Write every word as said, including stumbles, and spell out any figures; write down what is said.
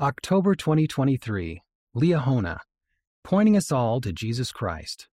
October twenty twenty-three, Liahona, pointing us all to Jesus Christ.